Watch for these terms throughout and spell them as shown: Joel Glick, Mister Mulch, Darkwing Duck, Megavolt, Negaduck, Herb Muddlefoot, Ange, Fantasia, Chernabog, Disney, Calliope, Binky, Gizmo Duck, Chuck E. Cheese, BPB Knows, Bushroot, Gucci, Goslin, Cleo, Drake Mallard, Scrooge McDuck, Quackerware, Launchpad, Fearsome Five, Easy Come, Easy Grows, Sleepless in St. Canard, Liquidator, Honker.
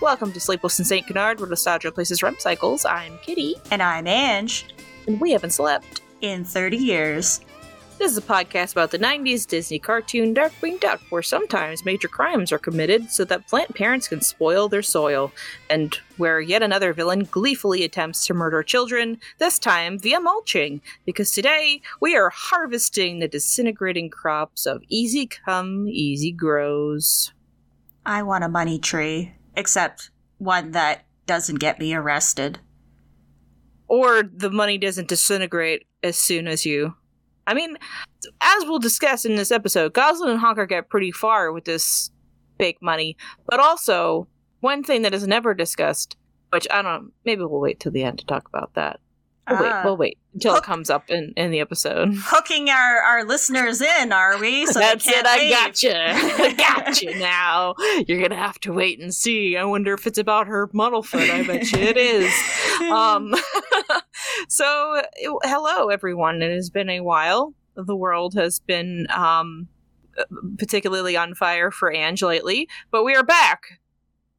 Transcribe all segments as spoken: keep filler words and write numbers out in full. Welcome to Sleepless in Saint Canard, where nostalgia places REM cycles. I'm Kitty. And I'm Ange. And we haven't slept in thirty years. This is a podcast about the nineties Disney cartoon Darkwing Duck, where sometimes major crimes are committed so that plant parents can spoil their soil, and where yet another villain gleefully attempts to murder children, this time via mulching, because today we are harvesting the disintegrating crops of Easy Come, Easy Grows. I want a money tree, except one that doesn't get me arrested. Or the money doesn't disintegrate as soon as you... I mean, as we'll discuss in this episode, Goslin and Honker get pretty far with this fake money, but also, one thing that is never discussed, which I don't know, maybe we'll wait till the end to talk about that. We'll uh, wait, we'll wait until hook, it comes up in, in the episode. Hooking our, our listeners in, are we? So that's it, I leave. gotcha. I gotcha now. You're going to have to wait and see. I wonder if it's about Herb Muddlefoot. I bet you it is. Um, so, it, hello, everyone. It has been a while. The world has been um, particularly on fire for Ange lately, but we are back.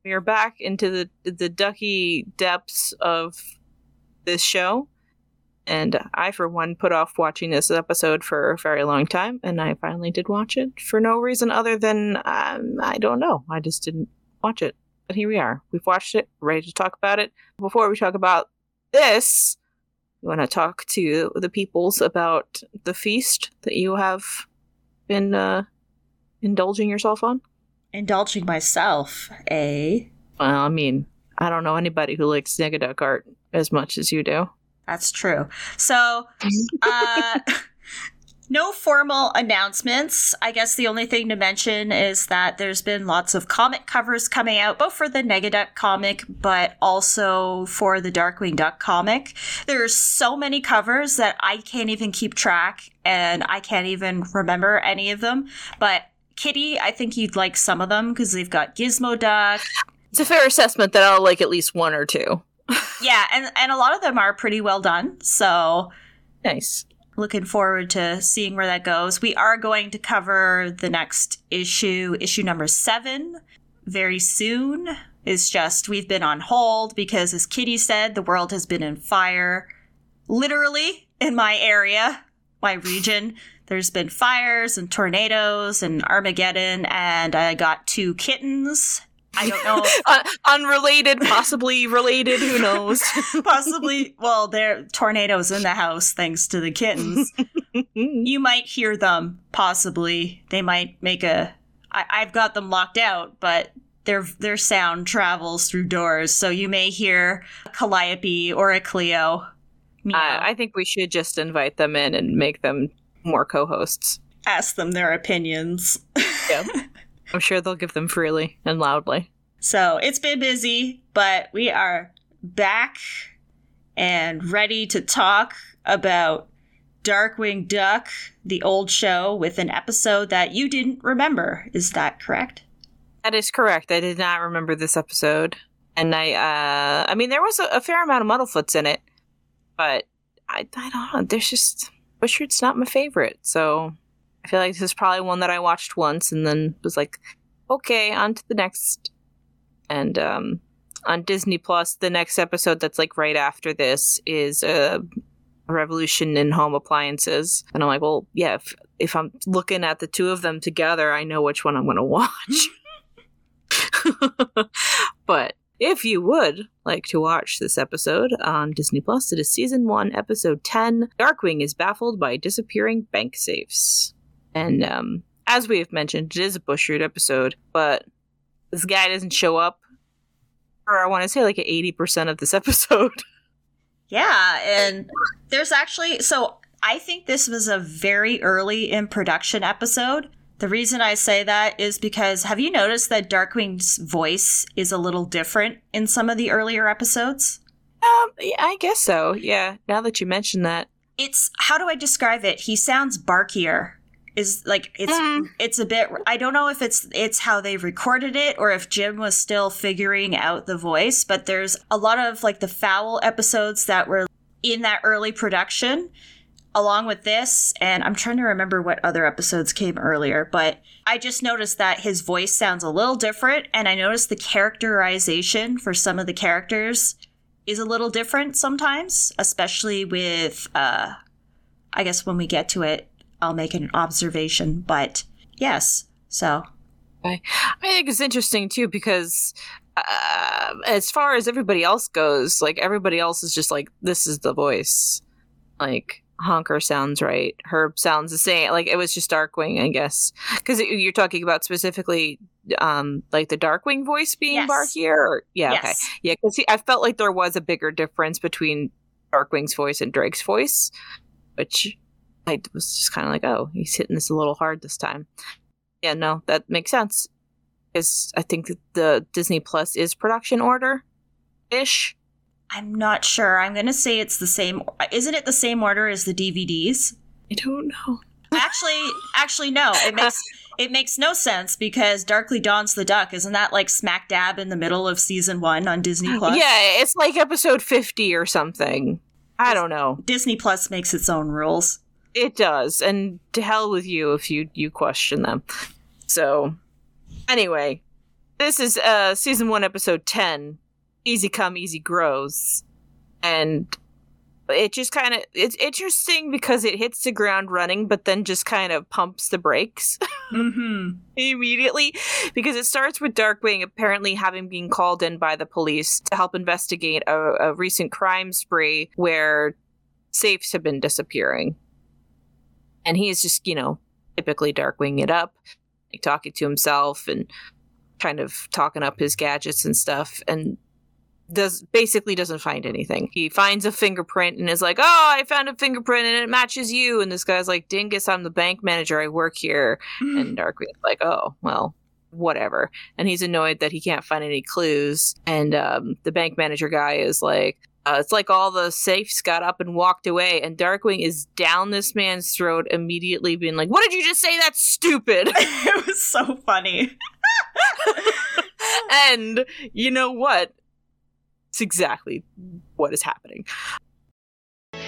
We are back into the, the ducky depths of this show. And I, for one, put off watching this episode for a very long time, and I finally did watch it for no reason other than, um, I don't know. I just didn't watch it. But here we are. We've watched it. We're ready to talk about it. Before we talk about this, we want to talk to the peoples about the feast that you have been uh, indulging yourself on. Indulging myself, eh? Well, I mean, I don't know anybody who likes Negaduck art as much as you do. That's true. So, uh, no formal announcements. I guess the only thing to mention is that there's been lots of comic covers coming out, both for the Negaduck comic, but also for the Darkwing Duck comic. There are so many covers that I can't even keep track, and I can't even remember any of them. But Kitty, I think you'd like some of them, because they've got Gizmo Duck. It's a fair assessment that I'll like at least one or two. Yeah, and, and a lot of them are pretty well done, so... Nice. Looking forward to seeing where that goes. We are going to cover the next issue, issue number seven, very soon. It's just, we've been on hold because, as Kitty said, the world has been in fire. Literally, in my area, my region, there's been fires and tornadoes and Armageddon, and I got two kittens... I don't know. uh, unrelated, possibly related, who knows? Possibly. Well, there are tornadoes in the house thanks to the kittens. You might hear them, possibly. They might make a... I- I've got them locked out, but their their sound travels through doors, so you may hear a Calliope or a Cleo. Uh, I think we should just invite them in and make them more co-hosts. Ask them their opinions. Yeah. I'm sure they'll give them freely and loudly. So it's been busy, but we are back and ready to talk about Darkwing Duck, the old show, with an episode that you didn't remember. Is that correct? That is correct. I did not remember this episode. And I, uh, I mean, there was a, a fair amount of Muddlefoots in it, but I, I don't know. There's just, Bushroot's not my favorite, so... I feel like this is probably one that I watched once and then was like, okay, on to the next. And um, on Disney Plus, the next episode that's like right after this is a uh, revolution in home appliances. And I'm like, well, yeah, if, if I'm looking at the two of them together, I know which one I'm going to watch. But if you would like to watch this episode on Disney Plus, it is season one, episode ten. Darkwing is baffled by disappearing bank safes. And um, as we have mentioned, it is a Bushroot episode, but this guy doesn't show up for, I want to say, like eighty percent of this episode. Yeah, and there's actually... So I think this was a very early in production episode. The reason I say that is because, have you noticed that Darkwing's voice is a little different in some of the earlier episodes? Um, I guess so, yeah. Now that you mention that. It's, how do I describe it? He sounds barkier. Is like it's mm. it's a bit. I don't know if it's it's how they recorded it or if Jim was still figuring out the voice. But there's a lot of like the Fowl episodes that were in that early production. along with this, and I'm trying to remember what other episodes came earlier, but I just noticed that his voice sounds a little different, and I noticed the characterization for some of the characters is a little different sometimes, especially with, uh, I guess when we get to it, I'll make an observation, but yes, so. I think it's interesting, too, because uh, as far as everybody else goes, like, everybody else is just like, this is the voice. Like, Honker sounds right. Herb sounds the same. Like, it was just Darkwing, I guess. Because you're talking about specifically, um, like, the Darkwing voice being yes. barkier? Or, yeah, yes. okay. Yeah, because I felt like there was a bigger difference between Darkwing's voice and Drake's voice, which I was just kind of like, oh, he's hitting this a little hard this time. Yeah, no, that makes sense. Because I think the Disney Plus is production order-ish. I'm not sure. I'm going to say it's the same. Isn't it the same order as the D V Ds? I don't know. Actually, actually, no. It makes it makes no sense because Darkly Dawns the Duck, isn't that like smack dab in the middle of season one on Disney Plus? Yeah, it's like episode fifty or something. I don't know. Disney Plus makes its own rules. It does, and to hell with you if you, you question them. So, anyway, this is uh, Season one, Episode ten, Easy Come, Easy Grows, and it just kind of, it's interesting because it hits the ground running, but then just kind of pumps the brakes mm-hmm. immediately, because it starts with Darkwing apparently having been called in by the police to help investigate a, a recent crime spree where safes have been disappearing. And he's just, you know, typically Darkwing it up, like talking to himself and kind of talking up his gadgets and stuff, and does basically doesn't find anything. He finds a fingerprint and is like, oh, I found a fingerprint and it matches you. And this guy's like, dingus, I'm the bank manager. I work here. Mm-hmm. And Darkwing's like, oh, well, whatever. And he's annoyed that he can't find any clues. And um, the bank manager guy is like, Uh, it's like all the safes got up and walked away, and Darkwing is down this man's throat immediately, being like, what did you just say? That's stupid. It was so funny. And you know what? It's exactly what is happening.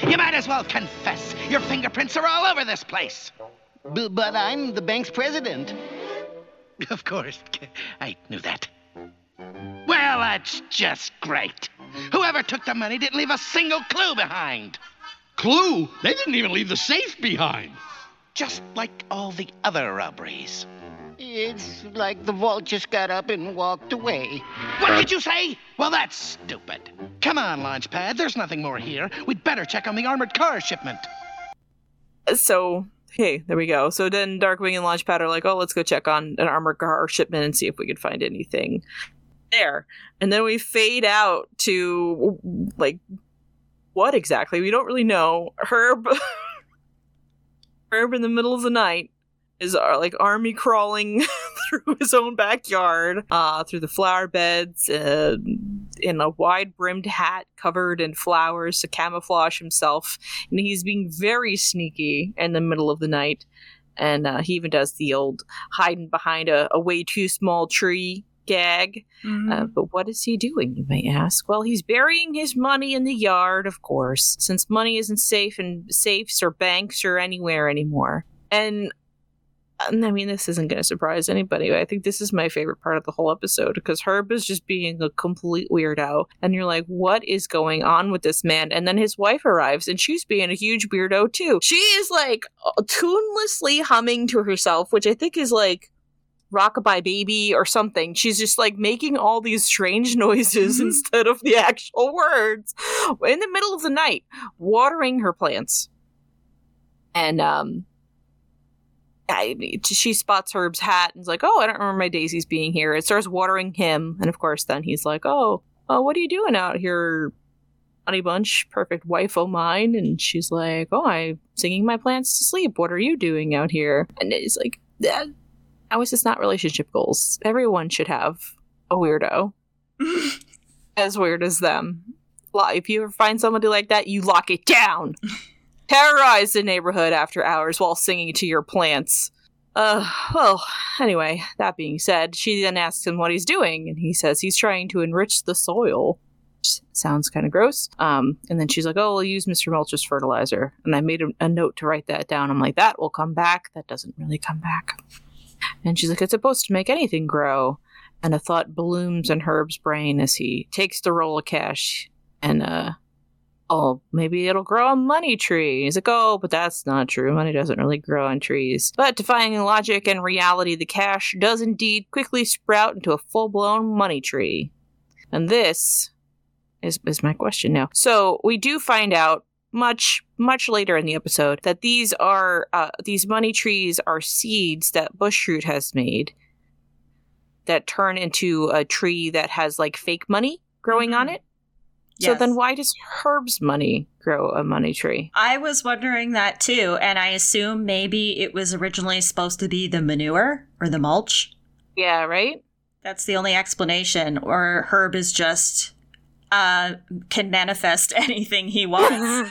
You might as well confess. Your fingerprints are all over this place. B- but I'm the bank's president. Of course. I knew that. Well, that's just great. Whoever took the money didn't leave a single clue behind. Clue? They didn't even leave the safe behind. Just like all the other robberies. It's like the vault just got up and walked away. What did you say? Well, that's stupid. Come on, Launchpad. There's nothing more here. We'd better check on the armored car shipment. So, hey, there we go. So then Darkwing and Launchpad are like, oh, let's go check on an armored car shipment and see if we could find anything there. And then we fade out to, like, what exactly? We don't really know. Herb Herb in the middle of the night is uh, like army crawling through his own backyard, uh, through the flower beds, uh, in a wide brimmed hat covered in flowers to camouflage himself. And he's being very sneaky in the middle of the night. And uh, he even does the old hiding behind a, a way too small tree gag. Mm-hmm. Uh, but what is he doing, you may ask? Well, he's burying his money in the yard, of course, since money isn't safe in safes or banks or anywhere anymore. And, and I mean, this isn't going to surprise anybody, but I think this is my favorite part of the whole episode, because Herb is just being a complete weirdo, and you're like, what is going on with this man? And then his wife arrives, and she's being a huge weirdo too. She is like tunelessly humming to herself, which I think is like Rockabye Baby or something. She's just like making all these strange noises instead of the actual words in the middle of the night, watering her plants. And um I, she spots Herb's hat and's like, oh, I don't remember my daisies being here. It starts watering him, and of course then he's like, oh, oh, what are you doing out here, honey bunch, perfect wife o' mine? And she's like, oh, I'm singing my plants to sleep. What are you doing out here? And it's like, that how is this not relationship goals? Everyone should have a weirdo as weird as them. If you ever find somebody like that, you lock it down. Terrorize the neighborhood after hours while singing to your plants. Uh, well, anyway, that being said, she then asks him what he's doing, and he says he's trying to enrich the soil. which sounds kind of gross. Um, and then she's like, oh, we'll use Mister Mulch's fertilizer. And I made a, a note to write that down. I'm like, that will come back. That doesn't really come back. And she's like, it's supposed to make anything grow. And a thought blooms in Herb's brain as he takes the roll of cash and, uh, oh, maybe it'll grow a money tree. He's like, oh, but that's not true. Money doesn't really grow on trees. But defying logic and reality, the cash does indeed quickly sprout into a full-blown money tree. And this is, is my question now. So we do find out much, much later in the episode that these are, uh, these money trees are seeds that Bushroot has made that turn into a tree that has like fake money growing mm-hmm. on it. Yes. So then why does Herb's money grow a money tree? I was wondering that too. And I assume maybe it was originally supposed to be the manure or the mulch. Yeah, right? That's the only explanation. Or Herb is just, uh, can manifest anything he wants.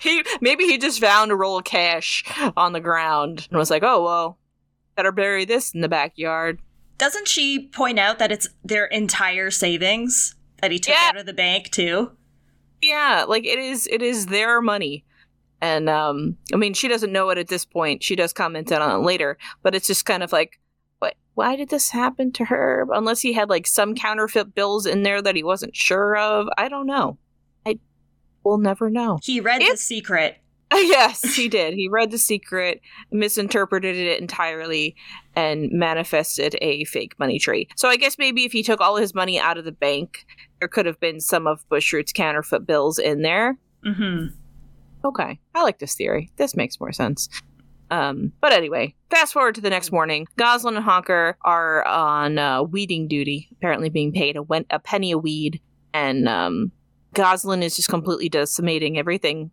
he Maybe he just found a roll of cash on the ground and was like, oh, well, better bury this in the backyard. Doesn't she point out that it's their entire savings that he took yeah. out of the bank too? Yeah, like it is it is their money. And um, I mean, she doesn't know it at this point. She does comment on it later, but it's just kind of like, what? Why did this happen to her? Unless he had like some counterfeit bills in there that he wasn't sure of. I don't know. I will never know. He read it's- The Secret. Yes, he did. He read The Secret, misinterpreted it entirely, and manifested a fake money tree. So I guess maybe if he took all his money out of the bank, there could have been some of Bushroot's counterfeit bills in there. Mm-hmm. Okay. I like this theory. This makes more sense. Um, but anyway, fast forward to the next morning. Goslin and Honker are on uh, weeding duty, apparently being paid a, wen- a penny a weed. And um, Goslin is just completely decimating everything.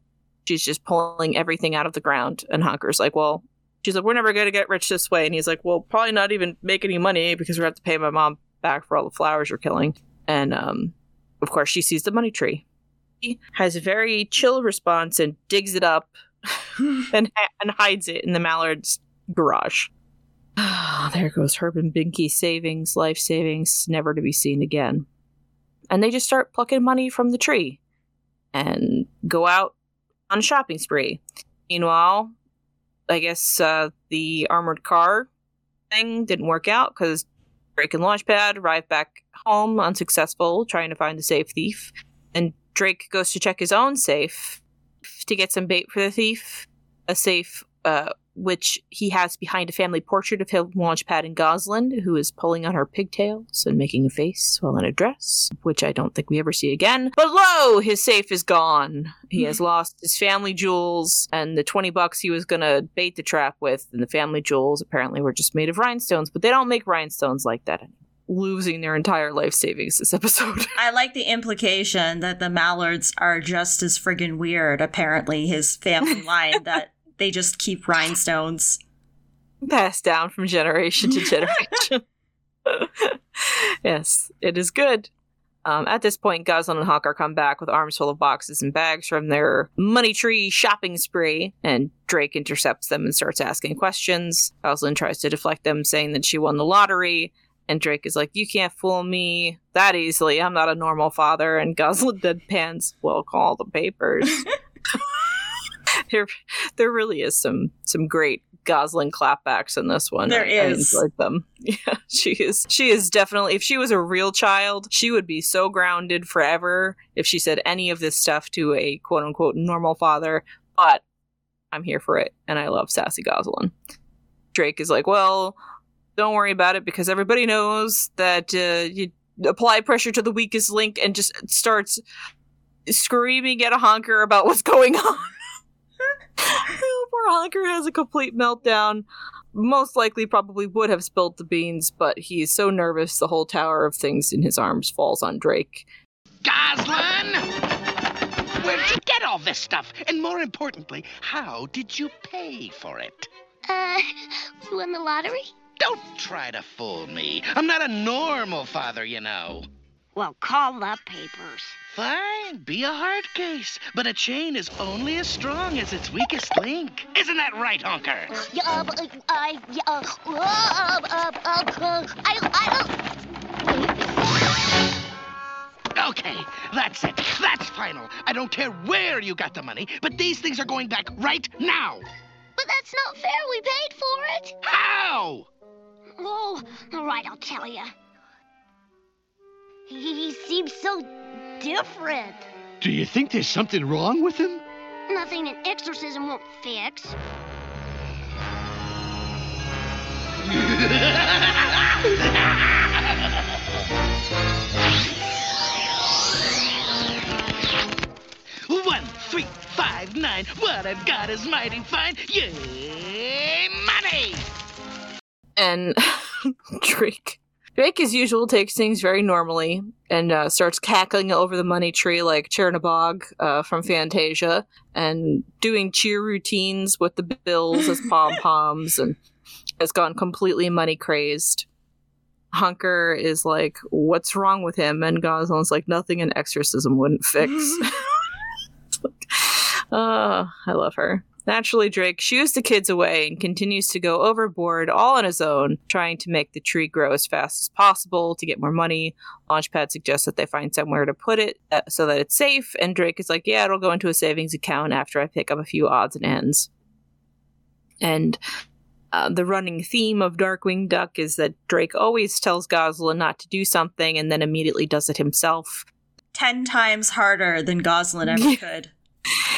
She's just pulling everything out of the ground. And Honker's like, well, she's like, we're never going to get rich this way. And he's like, well, probably not even make any money because we're going to have to pay my mom back for all the flowers you're killing. And, um, of course, she sees the money tree. She has a very chill response and digs it up and, and hides it in the Mallard's garage. There goes Herb and Binky savings, life savings, never to be seen again. And they just start plucking money from the tree and go out on a shopping spree. Meanwhile, I guess uh, the armored car thing didn't work out because Drake and Launchpad arrive back home unsuccessful, trying to find the safe thief. And Drake goes to check his own safe to get some bait for the thief, a safe uh, which he has behind a family portrait of him, Launchpad and Goslin, who is pulling on her pigtails and making a face while in a dress, which I don't think we ever see again. But lo, his safe is gone. He has lost his family jewels and the twenty bucks he was going to bait the trap with. And the family jewels apparently were just made of rhinestones, but they don't make rhinestones like that anymore. Losing their entire life savings this episode. I like the implication that the Mallards are just as friggin' weird, apparently, his family line that they just keep rhinestones. Passed down from generation to generation. Yes, it is good. Um, at this point, Goslin and Honker come back with arms full of boxes and bags from their money tree shopping spree, and Drake intercepts them and starts asking questions. Goslin tries to deflect them, saying that she won the lottery, and Drake is like, you can't fool me that easily. I'm not a normal father. And Goslin deadpans, well, call the papers. There, there really is some some great Goslin clapbacks in this one. There I, is. I enjoyed them. Yeah, she is. She is definitely. If she was a real child, she would be so grounded forever if she said any of this stuff to a quote unquote normal father. But I'm here for it, and I love sassy Goslin. Drake is like, well, don't worry about it because everybody knows that uh, you apply pressure to the weakest link, and just starts screaming at a Honker about what's going on. Poor Honker has a complete meltdown. Most likely probably would have spilled the beans, but he is so nervous the whole tower of things in his arms falls on Drake. Goslin! Where'd you get all this stuff? And more importantly, how did you pay for it? Uh, we won the lottery? Don't try to fool me. I'm not a normal father, you know. Well, call the papers. Fine, be a hard case, but a chain is only as strong as its weakest link. Isn't that right, Honker? Yeah, but, uh, I, yeah, uh, uh, uh, uh, I, I don't... Okay, that's it. That's final. I don't care where you got the money, but these things are going back right now. But that's not fair. We paid for it. How? Oh, all right, I'll tell you. He, he seems so different. Do you think there's something wrong with him? Nothing an exorcism won't fix. One, three, five, nine. What I've got is mighty fine. Yay, money! And Drake. Drake, as usual, takes things very normally and uh, starts cackling over the money tree like Chernabog uh, from Fantasia and doing cheer routines with the bills as pom-poms and has gone completely money-crazed. Honker is like, what's wrong with him? And Goslin's like, nothing an exorcism wouldn't fix. uh, I love her. Naturally, Drake shoos the kids away and continues to go overboard all on his own, trying to make the tree grow as fast as possible to get more money. Launchpad suggests that they find somewhere to put it uh, so that it's safe, and Drake is like, yeah, it'll go into a savings account after I pick up a few odds and ends. And uh, the running theme of Darkwing Duck is that Drake always tells Goslin not to do something and then immediately does it himself. Ten times harder than Goslin ever could.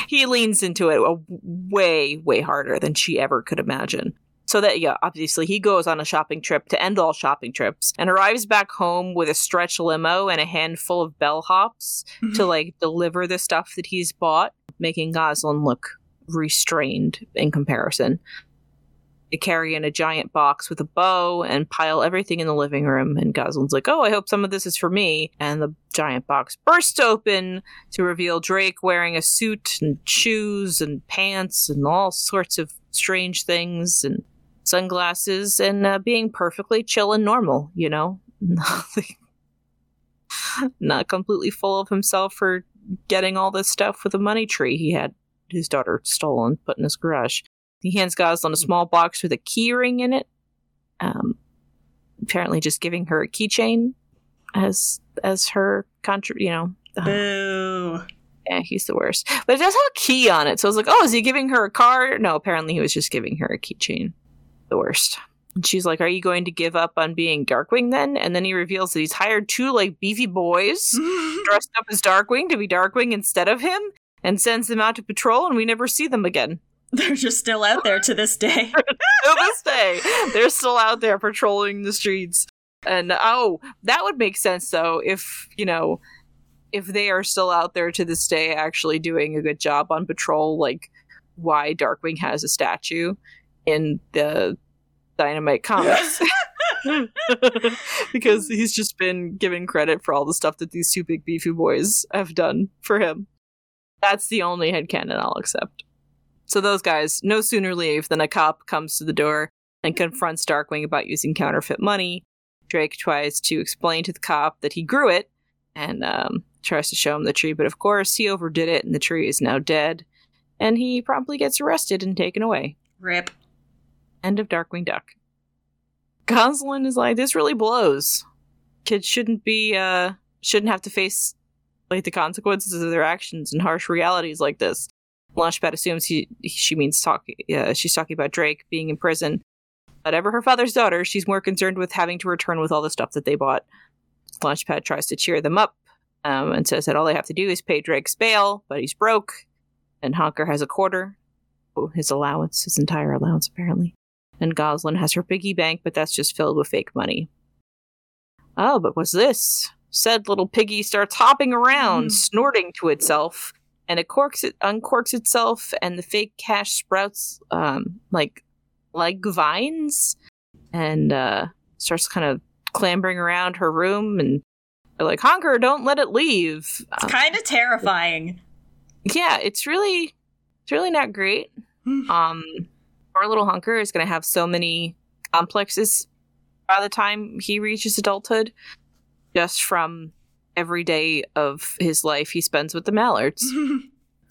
He leans into it a way, way harder than she ever could imagine. So that, yeah, obviously he goes on a shopping trip to end all shopping trips and arrives back home with a stretch limo and a handful of bellhops mm-hmm. to, like, deliver the stuff that he's bought, making Goslin look restrained in comparison. They carry in a giant box with a bow and pile everything in the living room. And Goslin's like, oh, I hope some of this is for me. And the giant box bursts open to reveal Drake wearing a suit and shoes and pants and all sorts of strange things and sunglasses and uh, being perfectly chill and normal, you know? Not completely full of himself for getting all this stuff with the money tree he had his daughter stolen, put in his garage. He hands Goslin a small box with a key ring in it, um, apparently just giving her a keychain as as her contra- you know. Uh, Boo. Yeah, he's the worst. But it does have a key on it, so I was like, oh, is he giving her a car? No, apparently he was just giving her a keychain. The worst. And she's like, are you going to give up on being Darkwing then? And then he reveals that he's hired two, like, beefy boys dressed up as Darkwing to be Darkwing instead of him and sends them out to patrol, and we never see them again. They're just still out there to this day. To this day. They're still out there patrolling the streets. And, oh, that would make sense, though, if, you know, if they are still out there to this day actually doing a good job on patrol, like, why Darkwing has a statue in the Dynamite comics. Because he's just been given credit for all the stuff that these two big beefy boys have done for him. That's the only headcanon I'll accept. So those guys no sooner leave than a cop comes to the door and confronts Darkwing about using counterfeit money. Drake tries to explain to the cop that he grew it and um, tries to show him the tree. But of course, he overdid it and the tree is now dead. And he promptly gets arrested and taken away. Rip. End of Darkwing Duck. Goslin is like, this really blows. Kids shouldn't be, uh, shouldn't have to face like the consequences of their actions and harsh realities like this. Launchpad assumes he, she means talk. Uh, she's talking about Drake being in prison. But ever her father's daughter, she's more concerned with having to return with all the stuff that they bought. Launchpad tries to cheer them up um, and says that all they have to do is pay Drake's bail, but he's broke. And Honker has a quarter. Oh, his allowance, his entire allowance, apparently. And Goslin has her piggy bank, but that's just filled with fake money. Oh, but what's this? Said little piggy starts hopping around, mm. snorting to itself. And it corks it uncorks itself, and the fake cash sprouts um, like like vines, and uh, starts kind of clambering around her room. And they're like, "Honker, don't let it leave." It's um, kind of terrifying. Yeah, it's really, it's really not great. um, our little Honker is going to have so many complexes by the time he reaches adulthood, just from every day of his life he spends with the Mallards.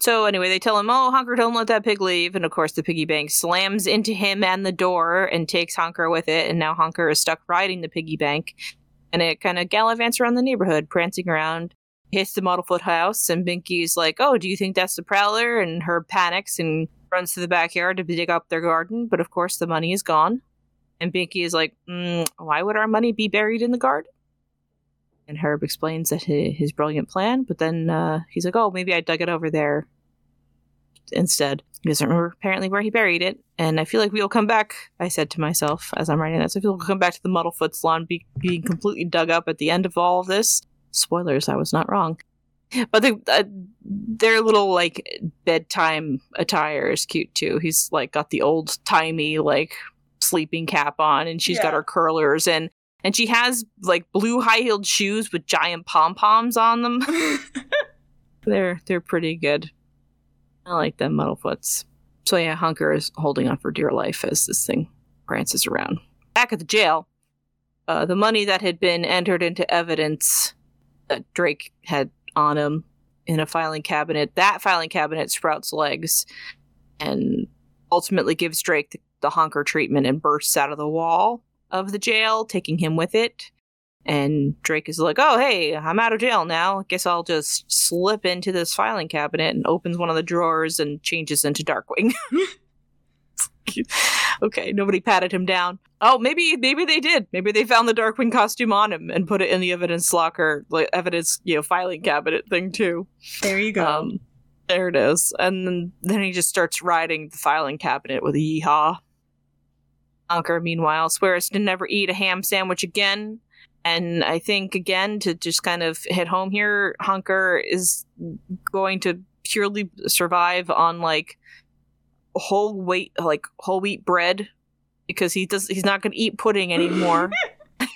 So anyway, they tell him, oh, Honker, don't let that pig leave. And of course, the piggy bank slams into him and the door and takes Honker with it. And now Honker is stuck riding the piggy bank. And it kind of gallivants around the neighborhood, prancing around, hits the Muddlefoot house, and Binky's like, oh, do you think that's the Prowler? And Herb panics and runs to the backyard to dig up their garden, but of course the money is gone. And Binky is like, mm, why would our money be buried in the garden? And Herb explains that his, his brilliant plan, but then uh, he's like, oh, maybe I dug it over there instead. He doesn't remember apparently where he buried it. And I feel like we'll come back, I said to myself as I'm writing that, so I feel like we'll come back to the Muddlefoot's lawn be- being completely dug up at the end of all of this. Spoilers, I was not wrong. But the, uh, their little, like, bedtime attire is cute, too. He's, like, got the old-timey, like, sleeping cap on, and she's yeah. got her curlers, and and she has, like, blue high-heeled shoes with giant pom-poms on them. they're they're pretty good. I like them Muddlefoots. So, yeah, Honker is holding on for dear life as this thing prances around. Back at the jail, uh, the money that had been entered into evidence that Drake had on him in a filing cabinet, that filing cabinet sprouts legs and ultimately gives Drake the, the Honker treatment and bursts out of the wall of the jail, taking him with it. And Drake is like, oh, hey, I'm out of jail now. I guess I'll just slip into this filing cabinet, and opens one of the drawers and changes into Darkwing. Okay, nobody patted him down. Oh, maybe maybe they did. Maybe they found the Darkwing costume on him and put it in the evidence locker, like evidence, you know, filing cabinet thing too. There you go. Um, there it is. And then, then he just starts riding the filing cabinet with a yeehaw. Honker, meanwhile, swears to never eat a ham sandwich again. And I think, again, to just kind of hit home here, Honker is going to purely survive on, like, whole wheat, like whole wheat bread, because he does. He's not going to eat pudding anymore.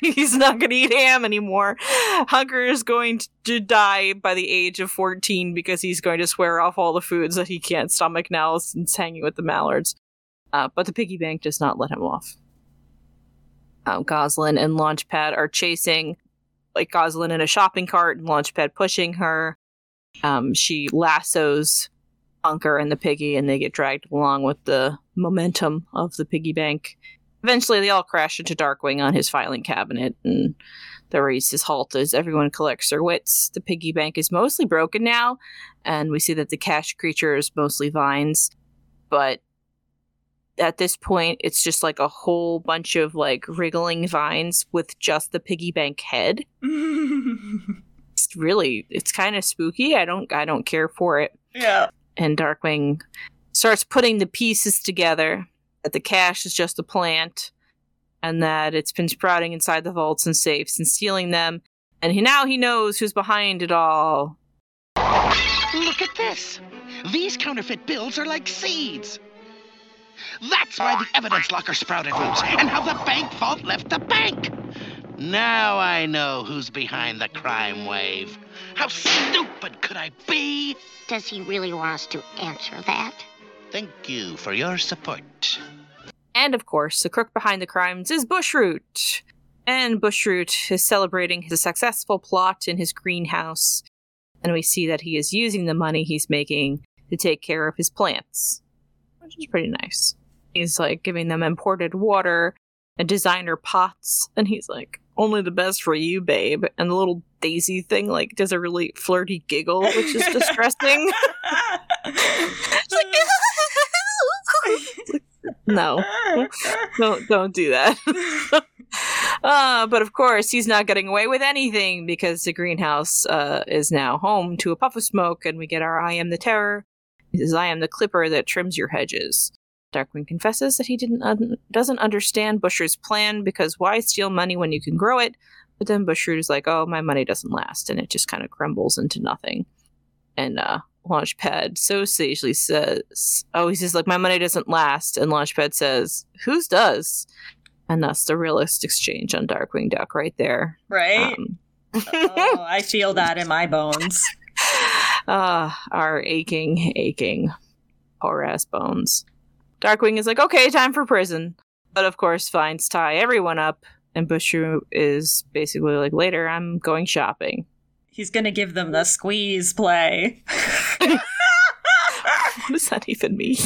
He's not going to eat ham anymore. Honker is going to die by the age of fourteen because he's going to swear off all the foods that he can't stomach now since hanging with the Mallards. Uh, but the piggy bank does not let him off. Um, Goslin and Launchpad are chasing, like Goslin in a shopping cart and Launchpad pushing her. Um, she lassos Honker and the piggy, and they get dragged along with the momentum of the piggy bank. Eventually, they all crash into Darkwing on his filing cabinet, and the race is halted as everyone collects their wits. The piggy bank is mostly broken now, and we see that the cash creature is mostly vines, but at this point, it's just like a whole bunch of like wriggling vines with just the piggy bank head. It's really, it's kind of spooky. I don't, I don't care for it. Yeah. And Darkwing starts putting the pieces together, that the cash is just a plant, and that it's been sprouting inside the vaults and safes and stealing them. And he, now he knows who's behind it all. Look at this. These counterfeit bills are like seeds. That's why the evidence locker sprouted roots, and how the bank vault left the bank. Now I know who's behind the crime wave. How stupid could I be? Does he really want us to answer that? Thank you for your support. And of course, the crook behind the crimes is Bushroot. And Bushroot is celebrating his successful plot in his greenhouse. And we see that he is using the money he's making to take care of his plants, which is pretty nice. He's like giving them imported water and designer pots. And he's like, only the best for you, babe. And the little daisy thing, like, does a really flirty giggle, which is distressing. It's like, no, don't, don't do that. uh, but of course, he's not getting away with anything, because the greenhouse uh, is now home to a puff of smoke. And we get our I Am the Terror. He says, I am the clipper that trims your hedges. Darkwing confesses that he didn't un- doesn't understand Bushroot's plan, because why steal money when you can grow it? But then Bushroot is like, oh, my money doesn't last, and it just kind of crumbles into nothing. And uh, Launchpad so sagely says, oh, he says, like, my money doesn't last, and Launchpad says, whose does? And that's the realest exchange on Darkwing Duck right there. Right? Um, oh, I feel that in my bones. uh, our aching, aching, poor-ass bones. Darkwing is like, okay, time for prison. But of course, fines tie everyone up. And Bushroot is basically like, later, I'm going shopping. He's going to give them the squeeze play. What does that even mean?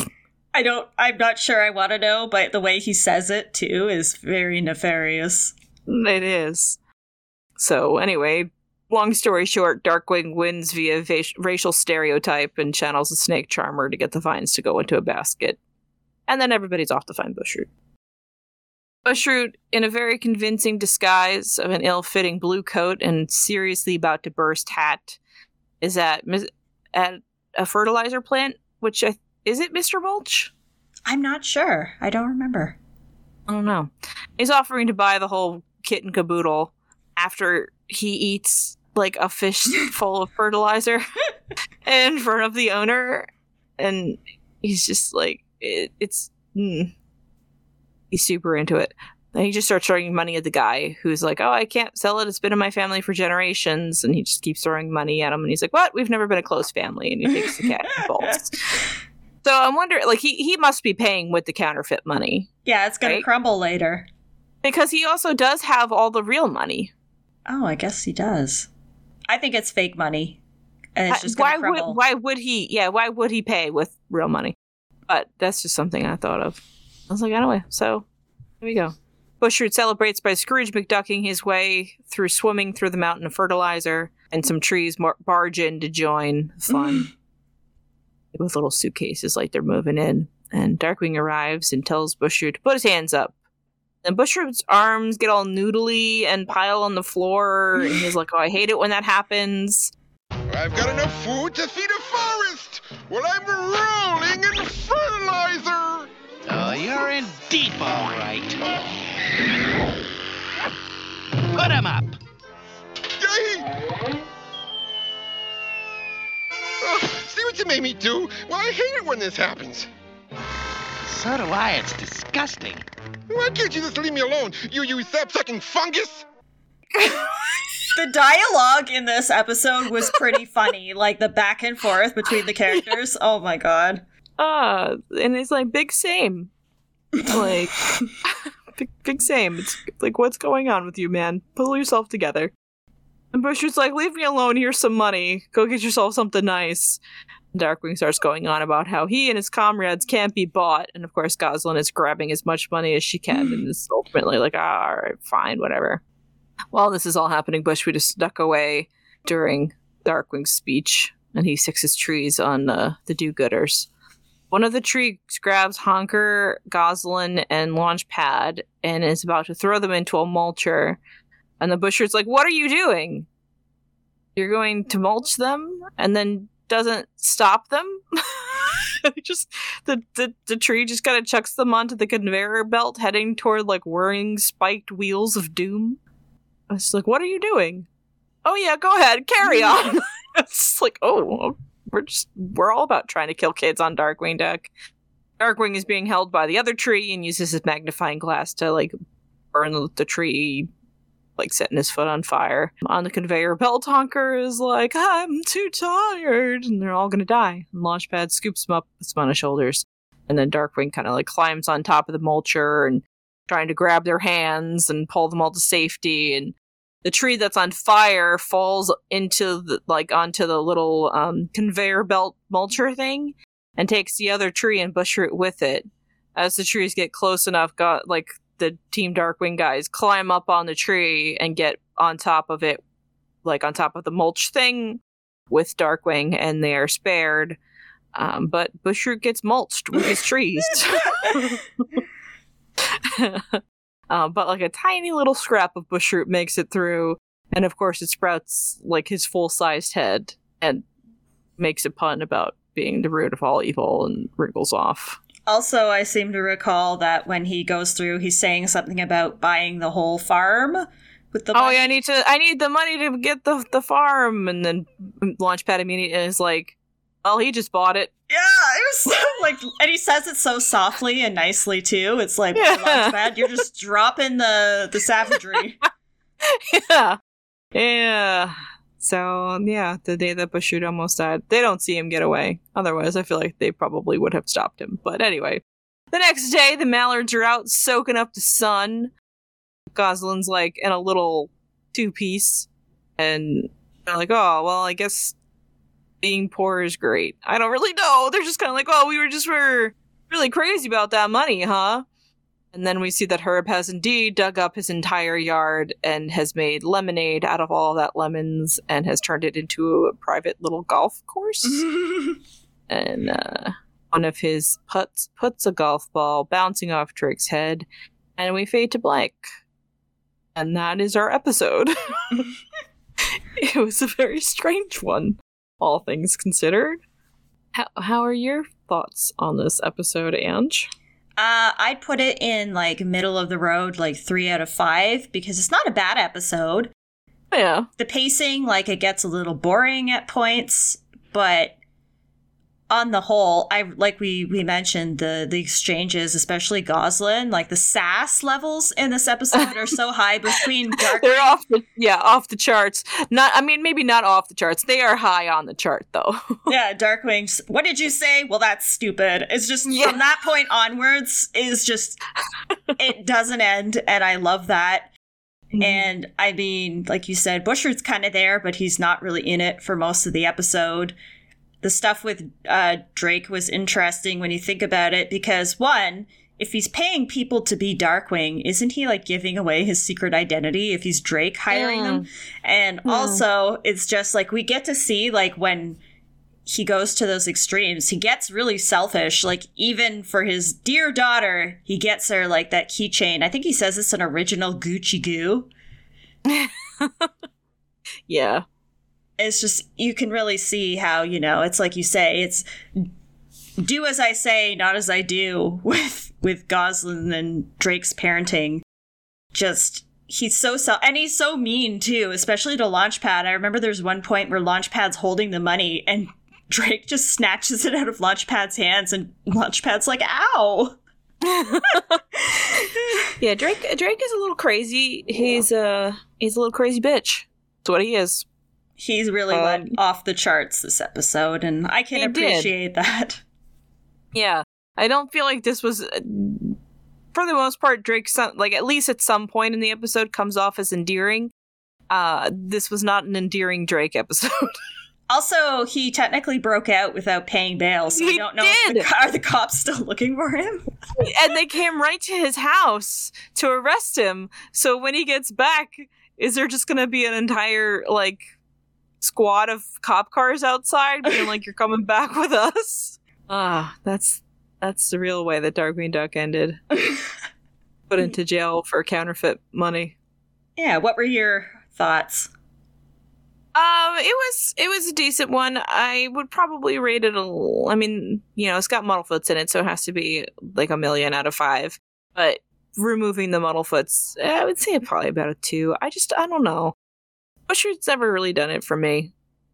I don't, I'm not sure I want to know, but the way he says it, too, is very nefarious. It is. So anyway, Long story short, Darkwing wins via va- racial stereotype and channels a snake charmer to get the vines to go into a basket. And then everybody's off to find Bushroot. Bushroot, in a very convincing disguise of an ill-fitting blue coat and seriously about to burst hat, is at at a fertilizer plant, which I, is it Mister Mulch? I'm not sure. I don't remember. I don't know. He's offering to buy the whole kit and caboodle after he eats like a fish full of fertilizer in front of the owner, and he's just like, it, it's mm. he's super into it. And he just starts throwing money at the guy who's like, oh, I can't sell it, it's been in my family for generations. And he just keeps throwing money at him, and he's like, what, we've never been a close family. And he takes the cat and bolts. So I'm wondering, like, he, he must be paying with the counterfeit money. Yeah, it's gonna right? crumble later. Because he also does have all the real money. Oh, I guess he does. I think it's fake money, and it's just gonna crumble. Why would he? Yeah, why would he pay with real money? But that's just something I thought of. I was like, anyway. So here we go. Bushroot celebrates by Scrooge McDucking his way through, swimming through the mountain of fertilizer, and some trees mar- barge in to join fun with little suitcases, like they're moving in. And Darkwing arrives and tells Bushroot to put his hands up. And Bushroot's arms get all noodly and pile on the floor, and he's like, oh, I hate it when that happens. I've got enough food to feed a forest while I'm rolling in fertilizer! Oh, you're in deep, all right. Put him up! Hey! Oh, see what you made me do? Well, I hate it when this happens. So do I. It's disgusting. Why can't you just leave me alone, you you sap-sucking fungus? The dialogue in this episode was pretty funny, like the back and forth between the characters. Yeah. Oh my god. Uh, and it's like, big same. Like, big, big same. It's like, what's going on with you, man? Pull yourself together. And Bushroot's like, leave me alone, here's some money. Go get yourself something nice. Darkwing starts going on about how he and his comrades can't be bought, and of course Goslin is grabbing as much money as she can, and is ultimately like, ah, all right, fine, whatever. While this is all happening, Bushroot is snuck away during Darkwing's speech, and he fixes trees on uh, the do-gooders. One of the trees grabs Honker, Goslin, and Launchpad, and is about to throw them into a mulcher, and the Bushroot's like, what are you doing? You're going to mulch them? And then doesn't stop them. Just the, the the tree just kind of chucks them onto the conveyor belt, heading toward like whirring spiked wheels of doom. I was like, what are you doing? Oh yeah, go ahead, carry on. It's like, oh, we're just we're all about trying to kill kids on Darkwing Duck. Darkwing is being held by the other tree and uses his magnifying glass to like burn the, the tree, like setting his foot on fire. On the conveyor belt, Honker is like, I'm too tired, and they're all gonna die. And Launchpad scoops him up, puts him on his shoulders, and then Darkwing kind of like climbs on top of the mulcher and trying to grab their hands and pull them all to safety. And the tree that's on fire falls into the, like onto the little um, conveyor belt mulcher thing and takes the other tree and Bushroot with it. As the trees get close enough, got like the Team Darkwing guys climb up on the tree and get on top of it, like on top of the mulch thing with Darkwing, and they are spared. Um, but Bushroot gets mulched with his trees. um, but like a tiny little scrap of Bushroot makes it through, and of course it sprouts like his full-sized head and makes a pun about being the root of all evil and wriggles off. Also, I seem to recall that when he goes through, he's saying something about buying the whole farm with the money. Oh, yeah, I need to. I need the money to get the the farm, and then Launchpad immediately is like, "Oh, he just bought it." Yeah, it was so, like, and he says it so softly and nicely too. It's like, yeah. Launchpad, you're just dropping the the savagery. yeah, yeah. So, yeah, the day that Bushroot almost died, they don't see him get away. Otherwise, I feel like they probably would have stopped him. But anyway, the next day, the Mallards are out soaking up the sun. Goslin's, like, in a little two-piece. And they're like, oh, well, I guess being poor is great. I don't really know. They're just kind of like, oh, we were just were really crazy about that money, huh? And then we see that Herb has indeed dug up his entire yard and has made lemonade out of all that lemons and has turned it into a private little golf course. And uh, one of his putts puts a golf ball bouncing off Drake's head, and we fade to blank. And that is our episode. It was a very strange one, all things considered. How, how are your thoughts on this episode, Ange? Uh, I'd put it in, like, middle of the road, like, three out of five, because it's not a bad episode. Yeah. The pacing, like, it gets a little boring at points, but on the whole, I like we, we mentioned, the, the exchanges, especially Goslin, like, the sass levels in this episode are so high between Darkwing. They're off the, yeah, off the charts. Not, I mean, maybe not off the charts. They are high on the chart, though. Yeah, Darkwing, what did you say? Well, that's stupid. It's just, yeah. From that point onwards, is just, it doesn't end, and I love that. Mm-hmm. And, I mean, like you said, Bushroot's kind of there, but he's not really in it for most of the episode. The stuff with uh, Drake was interesting when you think about it, because, one, if he's paying people to be Darkwing, isn't he, like, giving away his secret identity if he's Drake hiring yeah. them? And yeah. also, it's just, like, we get to see, like, when he goes to those extremes, he gets really selfish. Like, even for his dear daughter, he gets her, like, that keychain. I think he says it's an original Gucci Goo. Yeah. It's just, you can really see how, you know, it's like you say, it's do as I say, not as I do with with Goslin and Drake's parenting. Just, he's so self, and he's so mean, too, especially to Launchpad. I remember there's one point where Launchpad's holding the money, and Drake just snatches it out of Launchpad's hands, and Launchpad's like, ow! Yeah, Drake Drake is a little crazy. He's, uh, he's a little crazy bitch. That's what he is. He's really um, went off the charts this episode, and I can appreciate did. that. Yeah. I don't feel like this was, for the most part, Drake, like, at least at some point in the episode, comes off as endearing. Uh, this was not an endearing Drake episode. Also, he technically broke out without paying bail, so we don't know did. if the, are the cops still looking for him. And they came right to his house to arrest him, so when he gets back, is there just going to be an entire, like, squad of cop cars outside being like, you're coming back with us? Ah, that's that's the real way that Darkwing Duck ended. Put into jail for counterfeit money. Yeah, what were your thoughts? Um, it was it was a decent one. I would probably rate it a, I mean, you know, it's got Muddlefoot's in it, so it has to be like a million out of five. But removing the Muddlefoots, I would say probably about a two. I just, I don't know. Bushroot's never really done it for me.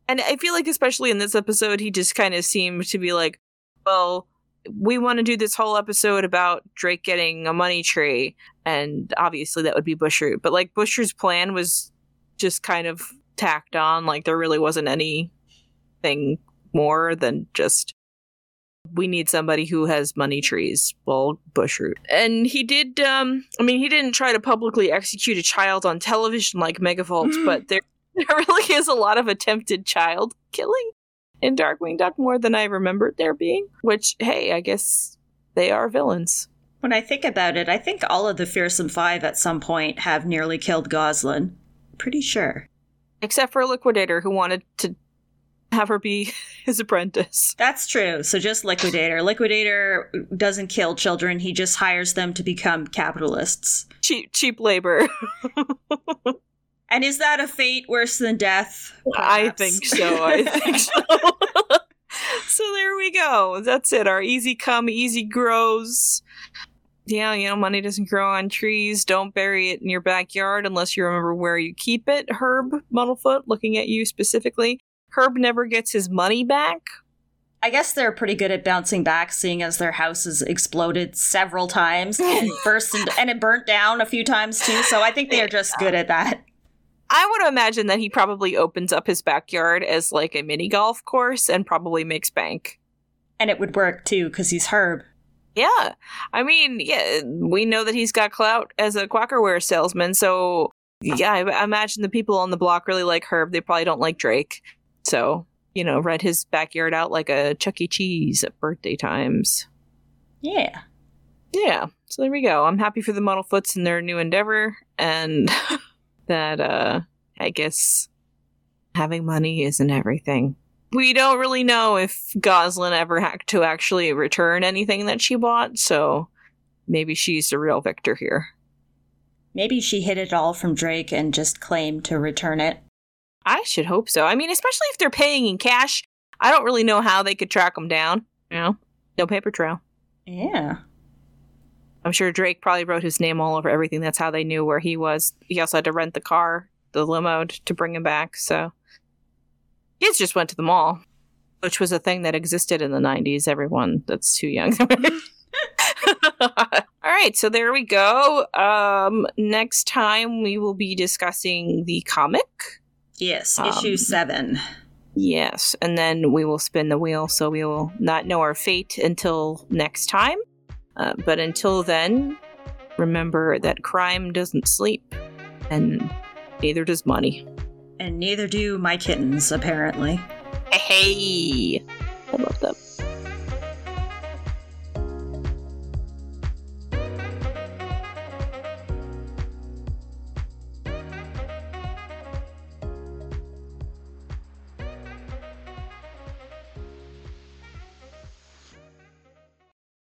And I feel like, especially in this episode, he just kind of seemed to be like, well, we want to do this whole episode about Drake getting a money tree. And obviously that would be Bushroot. But, like, Bushroot's plan was just kind of tacked on. Like, there really wasn't anything more than just, we need somebody who has money trees. Well, Bushroot. And he did, um, I mean, he didn't try to publicly execute a child on television like Megavolt, mm. but there, there really is a lot of attempted child killing in Darkwing Duck, more than I remembered there being. Which, hey, I guess they are villains. When I think about it, I think all of the Fearsome Five at some point have nearly killed Goslin. Pretty sure. Except for Liquidator, who wanted to have her be his apprentice. That's true. So just Liquidator. Liquidator doesn't kill children. He just hires them to become capitalists. Cheap, cheap labor. And is that a fate worse than death? Perhaps. I think so. I think so. So there we go. That's it. Our Easy Come, Easy Grows. Yeah, you know, money doesn't grow on trees. Don't bury it in your backyard unless you remember where you keep it. Herb Muddlefoot, looking at you specifically. Herb never gets his money back. I guess they're pretty good at bouncing back, seeing as their house has exploded several times and burst into, and it burnt down a few times too. So I think they're just good at that. I would imagine that he probably opens up his backyard as like a mini golf course and probably makes bank. And it would work too because he's Herb. Yeah. I mean, yeah, we know that he's got clout as a Quackerware salesman. So yeah, I imagine the people on the block really like Herb. They probably don't like Drake. So, you know, rent his backyard out like a Chuck E. Cheese at birthday times. Yeah. Yeah, so there we go. I'm happy for the Muddlefoots in their new endeavor, and that uh, I guess having money isn't everything. We don't really know if Goslin ever had to actually return anything that she bought, so maybe she's the real victor here. Maybe she hid it all from Drake and just claimed to return it. I should hope so. I mean, especially if they're paying in cash. I don't really know how they could track them down. You know, no paper trail. Yeah. I'm sure Drake probably wrote his name all over everything. That's how they knew where he was. He also had to rent the car, the limo, to bring him back, so... Kids just went to the mall, which was a thing that existed in the nineties. Everyone that's too young. All right, so there we go. Um, next time we will be discussing the comic. Yes, issue um, seven. Yes, and then we will spin the wheel, so we will not know our fate until next time. Uh, but until then, remember that crime doesn't sleep, and neither does money. And neither do my kittens, apparently. Hey!